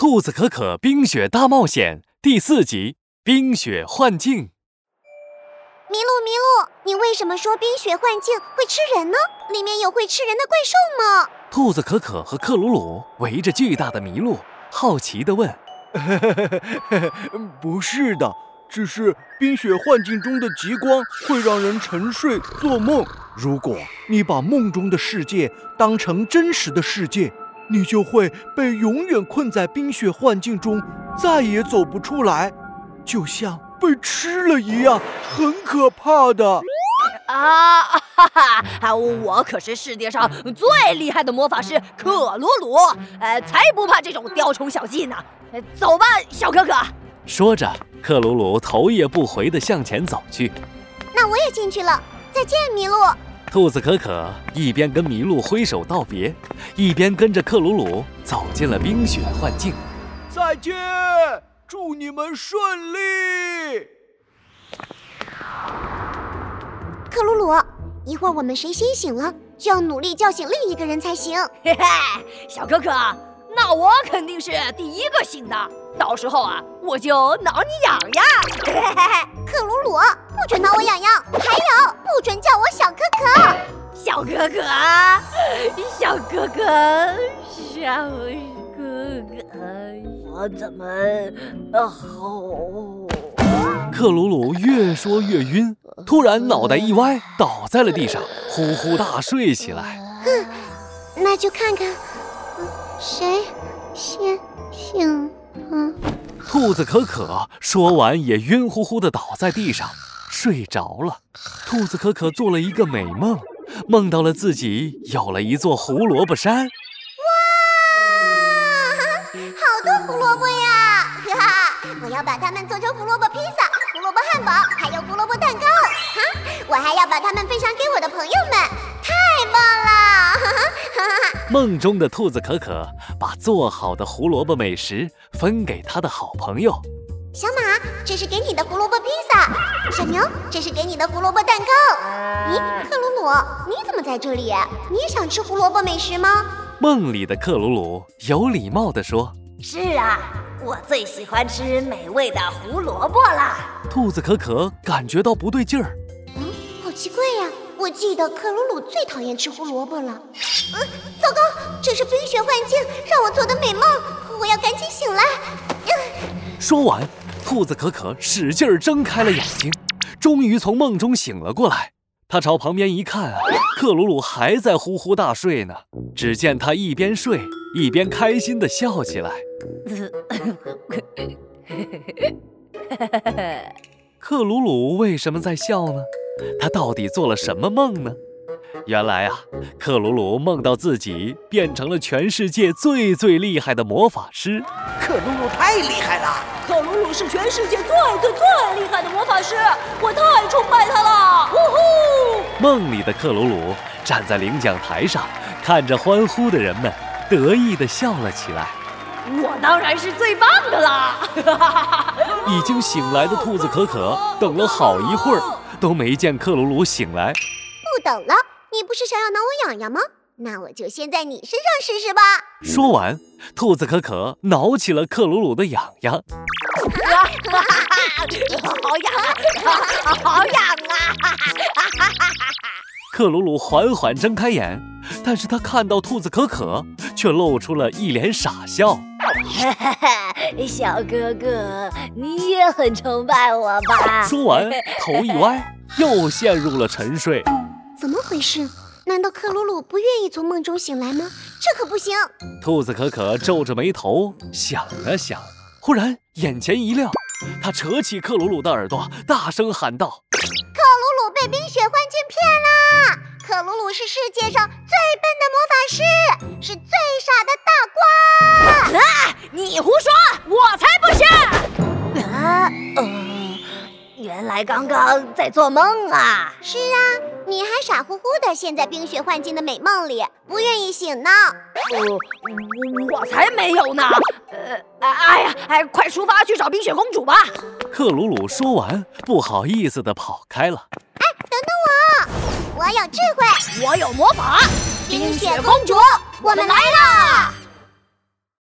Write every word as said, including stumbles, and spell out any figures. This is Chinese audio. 兔子可可冰雪大冒险》第四集《冰雪幻境》。麋鹿，麋鹿，你为什么说冰雪幻境会吃人呢？里面有会吃人的怪兽吗？兔子可可和克鲁鲁围着巨大的麋鹿，好奇地问。不是的，只是冰雪幻境中的极光会让人沉睡做梦。如果你把梦中的世界当成真实的世界，你就会被永远困在冰雪幻境中，再也走不出来，就像被吃了一样，很可怕的。啊哈哈！我可是世界上最厉害的魔法师克鲁鲁，呃，才不怕这种雕虫小技呢。走吧，小可可。说着，克鲁鲁头也不回地向前走去。那我也进去了，再见，麋鹿。兔子可可一边跟麋鹿挥手道别，一边跟着克鲁鲁走进了冰雪幻境。再见，祝你们顺利。克鲁鲁，一会儿我们谁先醒了，就要努力叫醒另一个人才行。嘿嘿，小可可，那我肯定是第一个醒的，到时候啊，我就挠你痒痒。克鲁鲁，不准挠我痒痒，还有不准叫我小可可。小可可，小可可，小可可，我怎么好？克鲁鲁越说越晕，突然脑袋一歪，倒在了地上，呼呼大睡起来。嗯，那就看看谁先醒。嗯，兔子可可说完也晕乎乎地倒在地上睡着了。兔子可可做了一个美梦，梦到了自己有了一座胡萝卜山。哇，好多胡萝卜呀！哈哈，我要把它们做成胡萝卜披萨、胡萝卜汉堡，还有胡萝卜蛋糕。哈，我还要把它们分享给我的朋友们。太棒了！梦中的兔子可可把做好的胡萝卜美食分给他的好朋友。小马，这是给你的胡萝卜披萨。小牛，这是给你的胡萝卜蛋糕。咦，克鲁鲁，你怎么在这里？你也想吃胡萝卜美食吗？梦里的克鲁鲁有礼貌地说：是啊，我最喜欢吃美味的胡萝卜了。兔子可可感觉到不对劲儿。嗯，好奇怪呀、啊。我记得克鲁鲁最讨厌吃胡萝卜了。嗯，糟糕，这是冰雪幻境让我做的美梦，我要赶紧醒来。嗯、说完，兔子可可使劲睁开了眼睛，终于从梦中醒了过来。他朝旁边一看，克鲁鲁还在呼呼大睡呢。只见他一边睡一边开心地笑起来。克鲁鲁为什么在笑呢？他到底做了什么梦呢？原来啊，克鲁鲁梦到自己变成了全世界最最厉害的魔法师。克鲁鲁太厉害了！克鲁鲁是全世界最最最厉害的魔法师，我太崇拜他了！呜呼！梦里的克鲁鲁站在领奖台上，看着欢呼的人们，得意地笑了起来。我当然是最棒的啦！已经醒来的兔子可可等了好一会儿。都没见克鲁鲁醒来。不等了，你不是想要挠我痒痒吗？那我就先在你身上试试吧。说完，兔子可可挠起了克鲁鲁的痒痒。好痒，好痒啊！克鲁鲁缓缓睁开眼，但是他看到兔子可可，却露出了一脸傻笑。哈哈，小哥哥，你也很崇拜我吧？说完，头一歪，又陷入了沉睡。怎么回事？难道克鲁鲁不愿意从梦中醒来吗？这可不行！兔子可可皱着眉头想了想，忽然眼前一亮，他扯起克鲁鲁的耳朵，大声喊道：克鲁鲁被冰雪幻境骗了！克鲁鲁是世界上最笨的魔法师，是最傻的大瓜！啊！你胡说，我才不是！啊，嗯，原来刚刚在做梦啊！是啊，你还傻乎乎的陷在冰雪幻境的美梦里，不愿意醒呢。呃、我才没有呢！呃，哎呀，哎，快出发去找冰雪公主吧！克鲁鲁说完，不好意思的跑开了。哎，等等我！我有智慧，我有魔法，冰雪公主，我们来啦！